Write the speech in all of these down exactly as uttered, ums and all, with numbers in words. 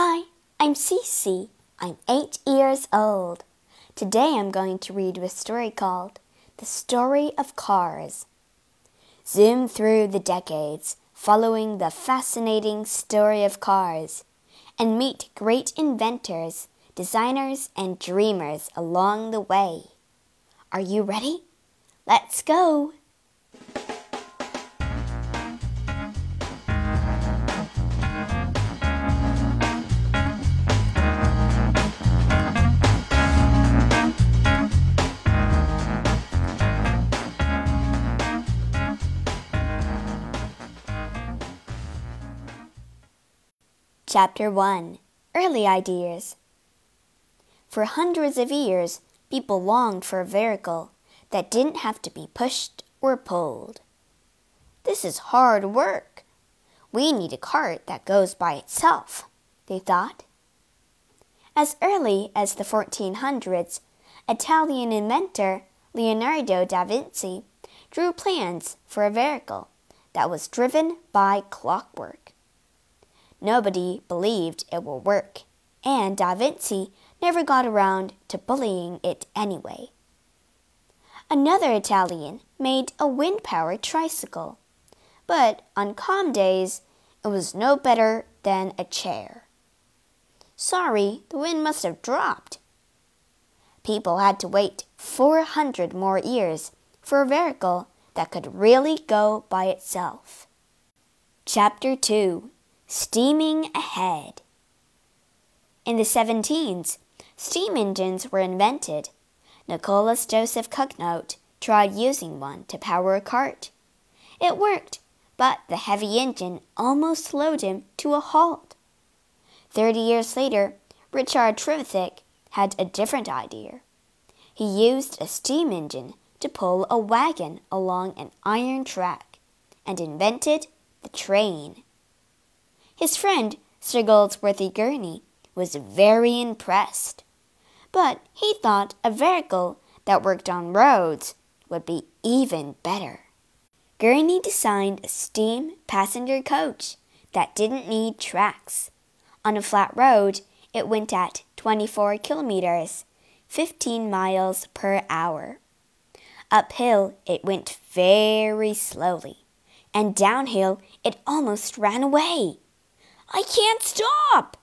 Hi, I'm Cece. I'm eight years old. Today I'm going to read you a story called The Story of Cars. Zoom through the decades, following the fascinating story of cars, and meet great inventors, designers, and dreamers along the way. Are you ready? Let's go!Chapter one. Early Ideas. For hundreds of years, people longed for a vehicle that didn't have to be pushed or pulled. This is hard work. We need a cart that goes by itself, they thought. As early as the fourteen hundreds, Italian inventor Leonardo da Vinci drew plans for a vehicle that was driven by clockwork.Nobody believed it would work, and Da Vinci never got around to bullying it anyway. Another Italian made a wind-powered tricycle, but on calm days, it was no better than a chair. Sorry, the wind must have dropped. People had to wait four hundred more years for a vehicle that could really go by itself. Chapter two.Steaming ahead. In the seventeens, steam engines were invented. Nicholas Joseph Cugnot tried using one to power a cart. It worked, but the heavy engine almost slowed him to a halt. Thirty years later, Richard Trevithick had a different idea. He used a steam engine to pull a wagon along an iron track and invented the train.His friend, Sir Goldsworthy Gurney, was very impressed, but he thought a vehicle that worked on roads would be even better. Gurney designed a steam passenger coach that didn't need tracks. On a flat road, it went at twenty-four kilometers, fifteen miles per hour. Uphill, it went very slowly, and downhill, it almost ran away.I can't stop!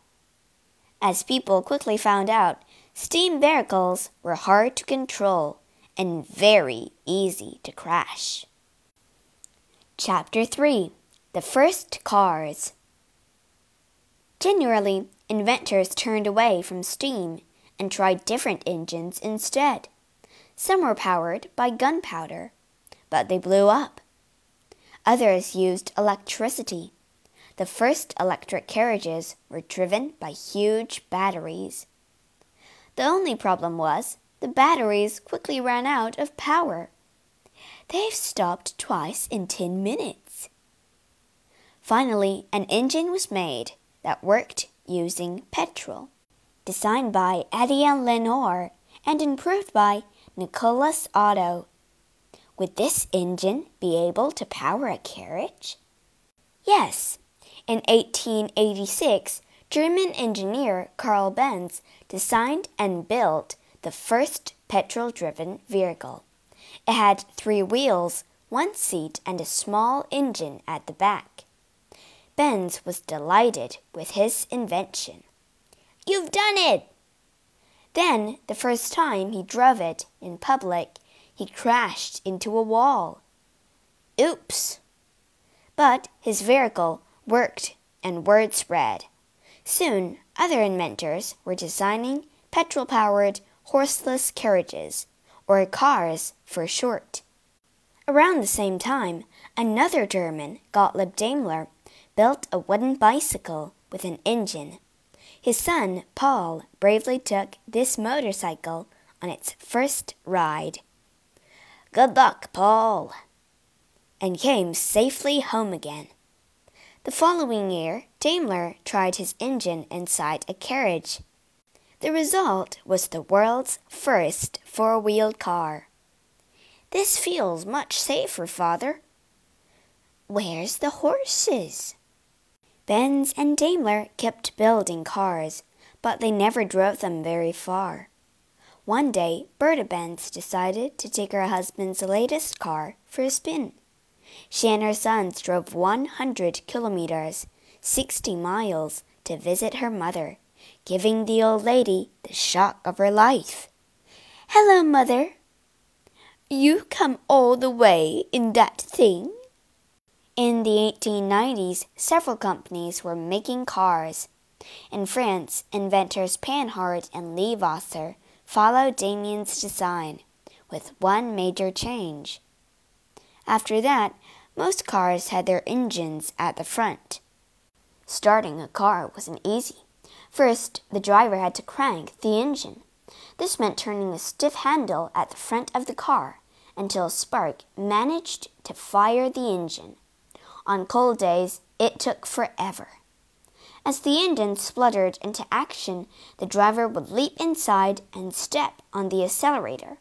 As people quickly found out, steam vehicles were hard to control and very easy to crash. Chapter three. The First Cars. Generally, inventors turned away from steam and tried different engines instead. Some were powered by gunpowder, but they blew up. Others used electricity.The first electric carriages were driven by huge batteries. The only problem was the batteries quickly ran out of power. They've stopped twice in ten minutes. Finally, an engine was made that worked using petrol. Designed by Étienne Lenoir and improved by Nicholas Otto. Would this engine be able to power a carriage? Yes.In eighteen eighty-six, German engineer Carl Benz designed and built the first petrol-driven vehicle. It had three wheels, one seat, and a small engine at the back. Benz was delighted with his invention. You've done it! Then, the first time he drove it in public, he crashed into a wall. Oops! But his vehicle...worked, and word spread. Soon, other inventors were designing petrol-powered horseless carriages, or cars for short. Around the same time, another German, Gottlieb Daimler, built a wooden bicycle with an engine. His son, Paul, bravely took this motorcycle on its first ride. Good luck, Paul! And came safely home again.The following year, Daimler tried his engine inside a carriage. The result was the world's first four-wheeled car. This feels much safer, Father. Where's the horses? Benz and Daimler kept building cars, but they never drove them very far. One day, Bertha Benz decided to take her husband's latest car for a spin. She and her sons drove one hundred kilometers, sixty miles, to visit her mother, giving the old lady the shock of her life. "Hello, Mother. You come all the way in that thing?" In the eighteen nineties, several companies were making cars. In France, inventors Panhard and Levasseur followed Damien's design, with one major change. After that, most cars had their engines at the front. Starting a car wasn't easy. First, the driver had to crank the engine. This meant turning a stiff handle at the front of the car until a spark managed to fire the engine. On cold days, it took forever. As the engine spluttered into action, the driver would leap inside and step on the accelerator.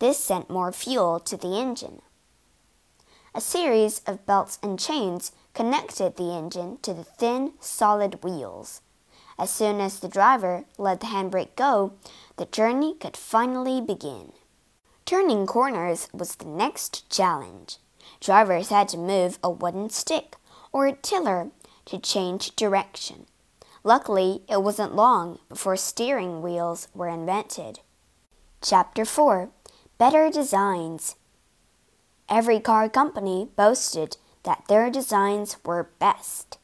This sent more fuel to the engine. A series of belts and chains connected the engine to the thin, solid wheels. As soon as the driver let the handbrake go, the journey could finally begin. Turning corners was the next challenge. Drivers had to move a wooden stick or a tiller to change direction. Luckily, it wasn't long before steering wheels were invented. Chapter four. Better Designs. Every car company boasted that their designs were best.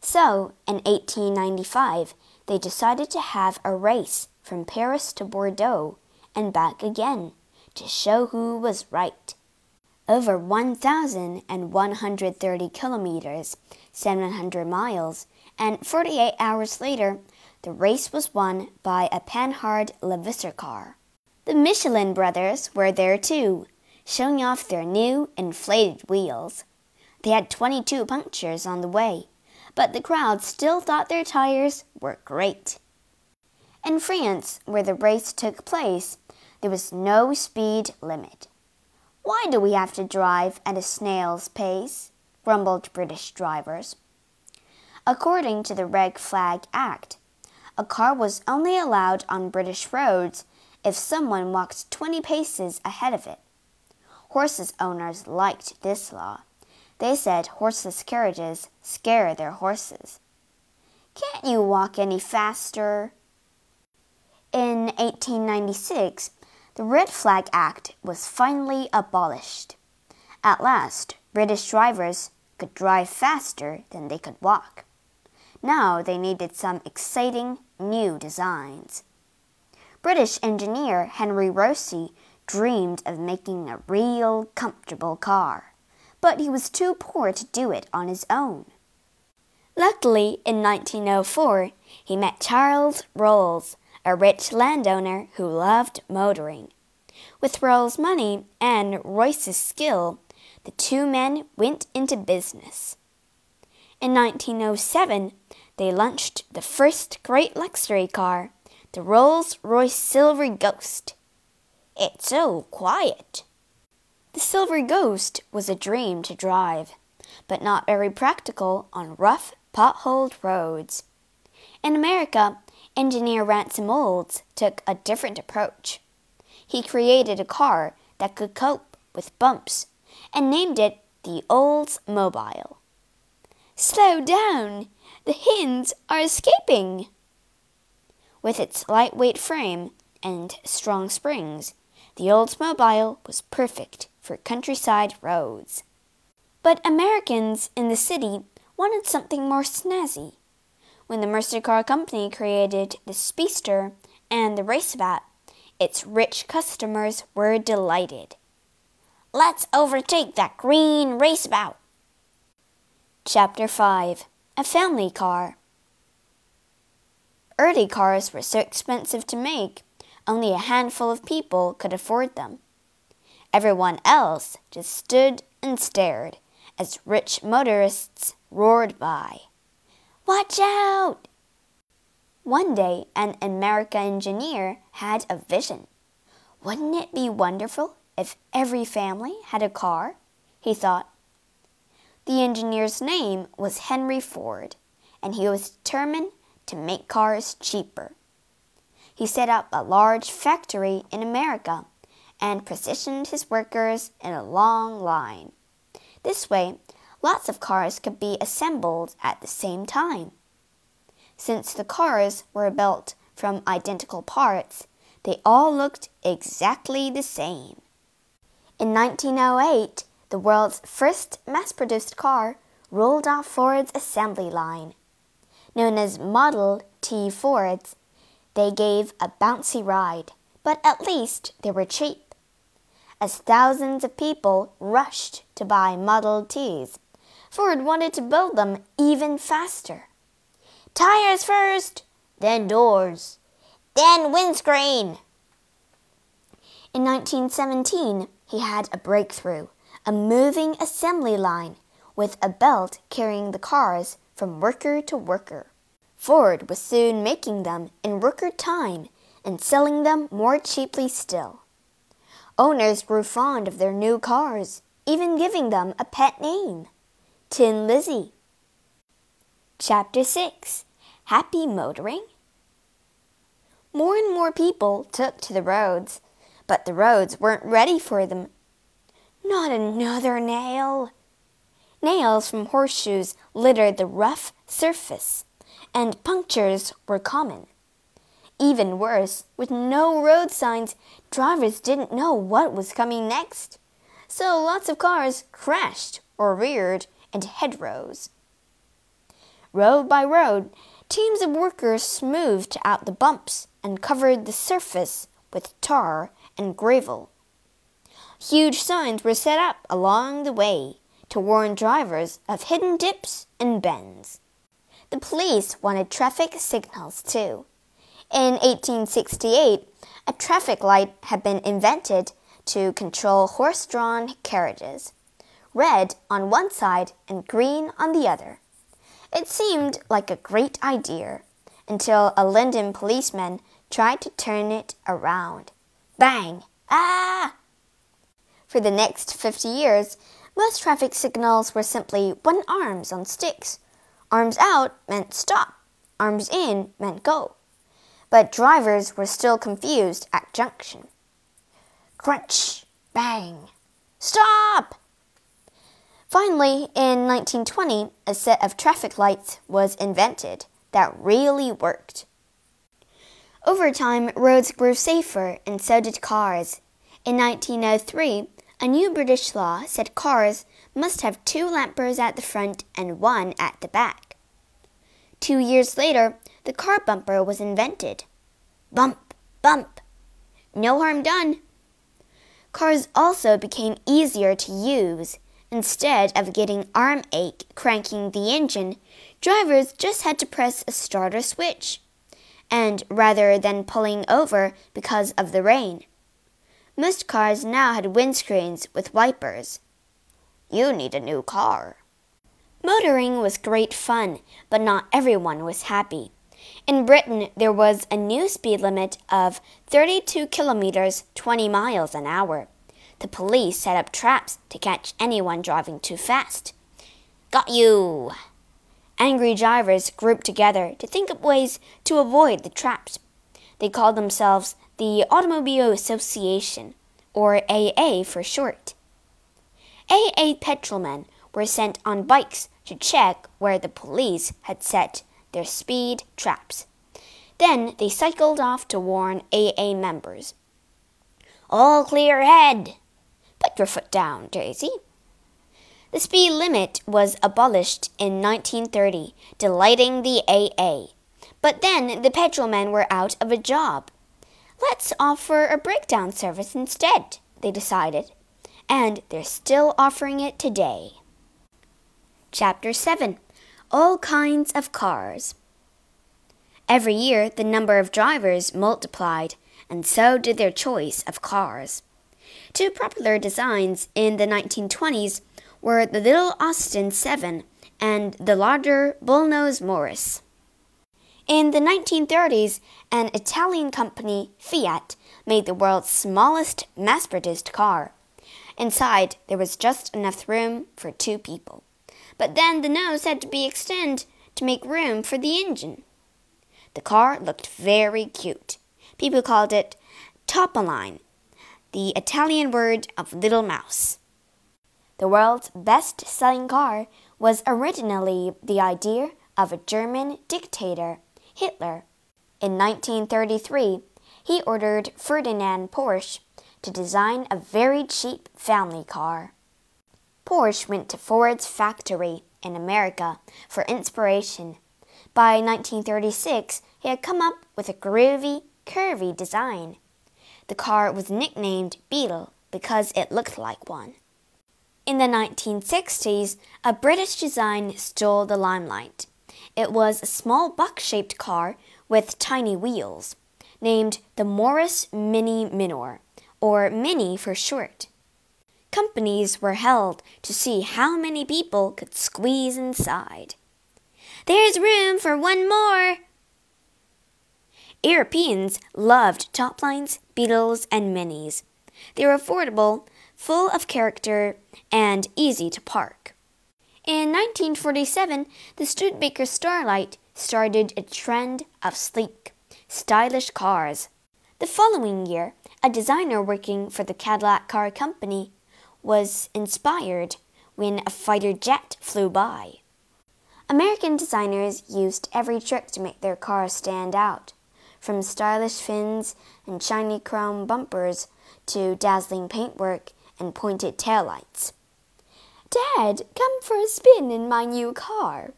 So, in eighteen ninety-five, they decided to have a race from Paris to Bordeaux and back again to show who was right. Over one thousand one hundred thirty kilometers, seven hundred miles, and forty-eight hours later, the race was won by a Panhard Levasseur car. The Michelin brothers were there too, showing off their new inflated wheels. They had twenty-two punctures on the way, but the crowd still thought their tires were great. In France, where the race took place, there was no speed limit. "Why do we have to drive at a snail's pace?" grumbled British drivers. According to the Red Flag Act, a car was only allowed on British roads if someone walked twenty paces ahead of it. Horses owners liked this law. They said horseless carriages scare their horses. "Can't you walk any faster?" In eighteen ninety-six, the Red Flag Act was finally abolished. At last, British drivers could drive faster than they could walk. Now they needed some exciting new designs. British engineer Henry Rossi dreamed of making a real comfortable car, but he was too poor to do it on his own. Luckily, in nineteen oh four, he met Charles Rolls, a rich landowner who loved motoring. With Rolls' money and Royce's skill, the two men went into business. In nineteen oh seven, they launched the first great luxury car, the Rolls-Royce Silver Ghost. "It's so quiet." The Silver Ghost was a dream to drive, but not very practical on rough, potholed roads. In America, engineer Ransom Olds took a different approach. He created a car that could cope with bumps and named it the Oldsmobile. "Slow down! The hinges are escaping!" With its lightweight frame and strong springs, the Oldsmobile was perfect for countryside roads. But Americans in the city wanted something more snazzy. When the Mercer Car Company created the Speedster and the Raceabout, its rich customers were delighted. "Let's overtake that green Raceabout!" Chapter five. A Family Car. Early cars were so expensive to make, only a handful of people could afford them. Everyone else just stood and stared as rich motorists roared by. "Watch out!" One day, an American engineer had a vision. "Wouldn't it be wonderful if every family had a car?" he thought. The engineer's name was Henry Ford, and he was determined to make cars cheaper. He set up a large factory in America and positioned his workers in a long line. This way, lots of cars could be assembled at the same time. Since the cars were built from identical parts, they all looked exactly the same. In nineteen oh eight, the world's first mass-produced car rolled off Ford's assembly line. Known as Model T Fords, they gave a bouncy ride, but at least they were cheap. As thousands of people rushed to buy Model Ts, Ford wanted to build them even faster. Tires first, then doors, then windscreen. In nineteen seventeen, he had a breakthrough, a moving assembly line with a belt carrying the cars from worker to worker. Ford was soon making them in record time and selling them more cheaply still. Owners grew fond of their new cars, even giving them a pet name, Tin Lizzie. Chapter six. Happy Motoring. More and more people took to the roads, but the roads weren't ready for them. Not another nail! Nails from horseshoes littered the rough surface, and punctures were common. Even worse, with no road signs, drivers didn't know what was coming next. So lots of cars crashed or reared into hedgerows. Road by road, teams of workers smoothed out the bumps and covered the surface with tar and gravel. Huge signs were set up along the way to warn drivers of hidden dips and bends. The police wanted traffic signals, too. In eighteen sixty-eight, a traffic light had been invented to control horse-drawn carriages, red on one side and green on the other. It seemed like a great idea until a London policeman tried to turn it around. Bang! Ah! For the next fifty years, most traffic signals were simply wooden arms on sticks. Arms out meant stop, arms in meant go. But drivers were still confused at junction. Crunch, bang, stop! Finally, in nineteen twenty, a set of traffic lights was invented that really worked. Over time, roads grew safer and so did cars. In nineteen oh three, a new British law said cars must have two lampers at the front and one at the back. Two years later, the car bumper was invented. Bump, bump. No harm done. Cars also became easier to use. Instead of getting arm ache cranking the engine, drivers just had to press a starter switch, and rather than pulling over because of the rain. Most cars now had windscreens with wipers. You need a new car. Motoring was great fun, but not everyone was happy. In Britain, there was a new speed limit of thirty-two kilometers, twenty miles an hour. The police set up traps to catch anyone driving too fast. Got you! Angry drivers grouped together to think of ways to avoid the traps. They called themselves the Automobile Association, or A A for short. A A petrolmen were sent on bikes to check where the police had set their speed traps. Then they cycled off to warn A A members. All clear ahead! Put your foot down, Daisy. The speed limit was abolished in nineteen thirty, delighting the A A. But then the petrolmen were out of a job. Let's offer a breakdown service instead, they decided. And they're still offering it today. Chapter seven. All kinds of cars. Every year, the number of drivers multiplied, and so did their choice of cars. Two popular designs in the nineteen twenties were the little Austin seven and the larger Bullnose Morris. In the nineteen thirties, an Italian company, Fiat, made the world's smallest mass-produced car. Inside, there was just enough room for two people. But then the nose had to be extended to make room for the engine. The car looked very cute. People called it Topolino, the Italian word of little mouse. The world's best-selling car was originally the idea of a German dictator, Hitler. In nineteen thirty-three, he ordered Ferdinand Porsche to design a very cheap family car. Porsche went to Ford's factory in America for inspiration. By nineteen thirty-six, he had come up with a groovy, curvy design. The car was nicknamed Beetle because it looked like one. In the nineteen sixties, a British design stole the limelight. It was a small buck-shaped car with tiny wheels, named the Morris Mini Minor, or MINI for short. Companies were held to see how many people could squeeze inside. There's room for one more! Europeans loved toplines, Beetles, and Minis. They were affordable, full of character, and easy to park. In nineteen forty-seven, the Studebaker Starlight started a trend of sleek, stylish cars. The following year, a designer working for the Cadillac car company was inspired when a fighter jet flew by. American designers used every trick to make their cars stand out, from stylish fins and shiny chrome bumpers to dazzling paintwork and pointed taillights. Dad, come for a spin in my new car.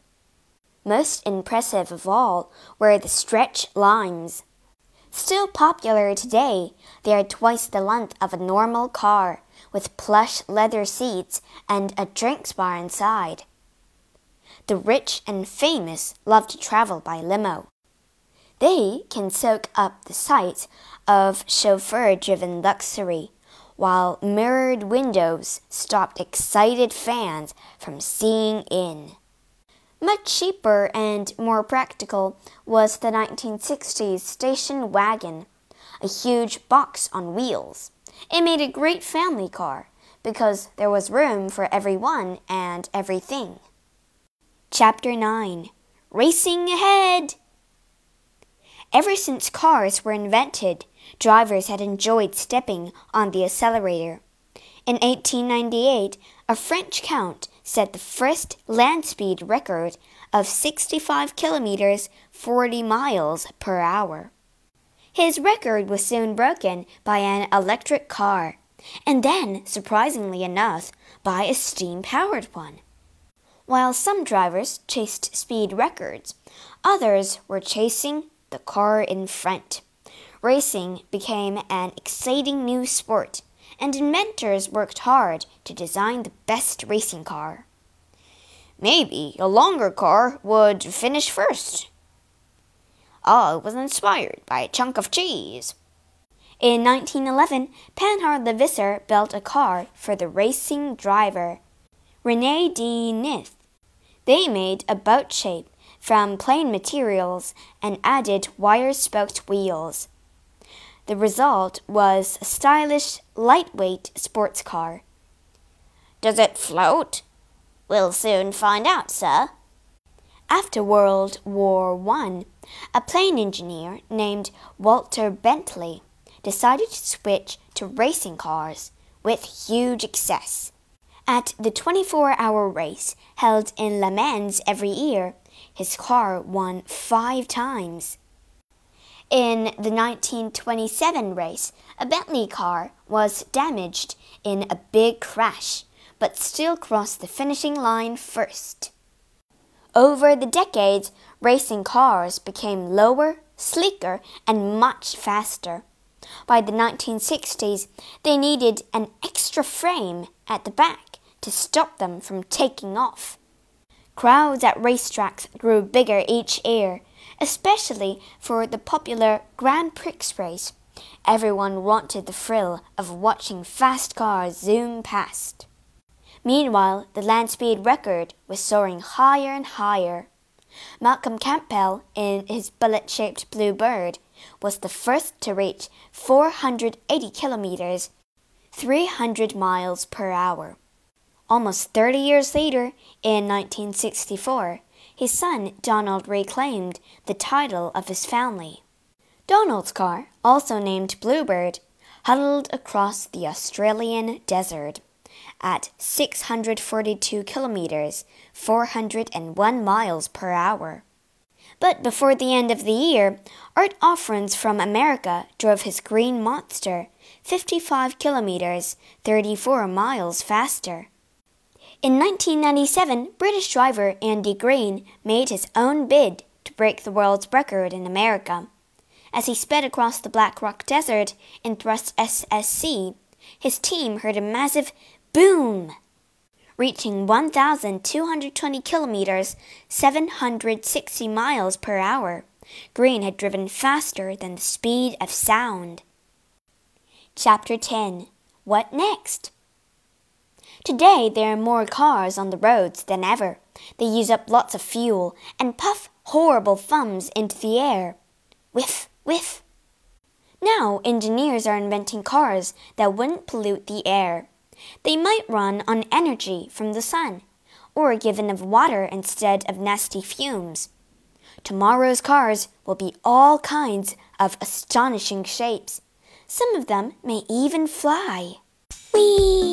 Most impressive of all were the stretch lines. Still popular today, they are twice the length of a normal car, with plush leather seats and a drinks bar inside. The rich and famous love to travel by limo. They can soak up the sights of chauffeur-driven luxury, while mirrored windows stopped excited fans from seeing in. Much cheaper and more practical was the nineteen sixties station wagon, a huge box on wheels. It made a great family car because there was room for everyone and everything. Chapter nine. Racing Ahead! Ever since cars were invented, drivers had enjoyed stepping on the accelerator. In eighteen ninety-eight, a French count set the first land speed record of sixty-five kilometers, forty miles per hour. His record was soon broken by an electric car, and then, surprisingly enough, by a steam-powered one. While some drivers chased speed records, others were chasing the car in front. Racing became an exciting new sport, and inventors worked hard to design the best racing car. Maybe a longer car would finish first. I was inspired by a chunk of cheese. In nineteen eleven, Panhard Levasseur built a car for the racing driver, René de Nith. They made a boat shape from plain materials and added wire-spoked wheels. The result was a stylish, lightweight sports car. Does it float? We'll soon find out, sir. After World War One, a plane engineer named Walter Bentley decided to switch to racing cars with huge success. At the twenty-four hour race held in Le Mans every year, his car won five times. In the nineteen twenty-seven race, a Bentley car was damaged in a big crash, but still crossed the finishing line first. Over the decades, racing cars became lower, sleeker, and much faster. By the nineteen sixties, they needed an extra frame at the back to stop them from taking off. Crowds at racetracks grew bigger each year, especially for the popular Grand Prix race. Everyone wanted the thrill of watching fast cars zoom past. Meanwhile, the land speed record was soaring higher and higher. Malcolm Campbell, in his bullet-shaped blue bird, was the first to reach four hundred eighty kilometers, three hundred miles per hour. Almost thirty years later, in nineteen sixty-four, his son Donald reclaimed the title of his family. Donald's car, also named Bluebird, huddled across the Australian desert at six hundred forty-two kilometers, four hundred one miles per hour. But before the end of the year, Art Offerings from America drove his green monster fifty-five kilometers, thirty-four miles faster. In nineteen ninety-seven, British driver Andy Green made his own bid to break the world's record in America. As he sped across the Black Rock Desert in Thrust S S C, his team heard a massive boom, reaching one thousand two hundred twenty kilometers, seven hundred sixty miles per hour. Green had driven faster than the speed of sound. Chapter ten. What next? Today there are more cars on the roads than ever. They use up lots of fuel and puff horrible fumes into the air. Whiff, whiff. Now engineers are inventing cars that wouldn't pollute the air. They might run on energy from the sun, or given of water instead of nasty fumes. Tomorrow's cars will be all kinds of astonishing shapes. Some of them may even fly. Whee!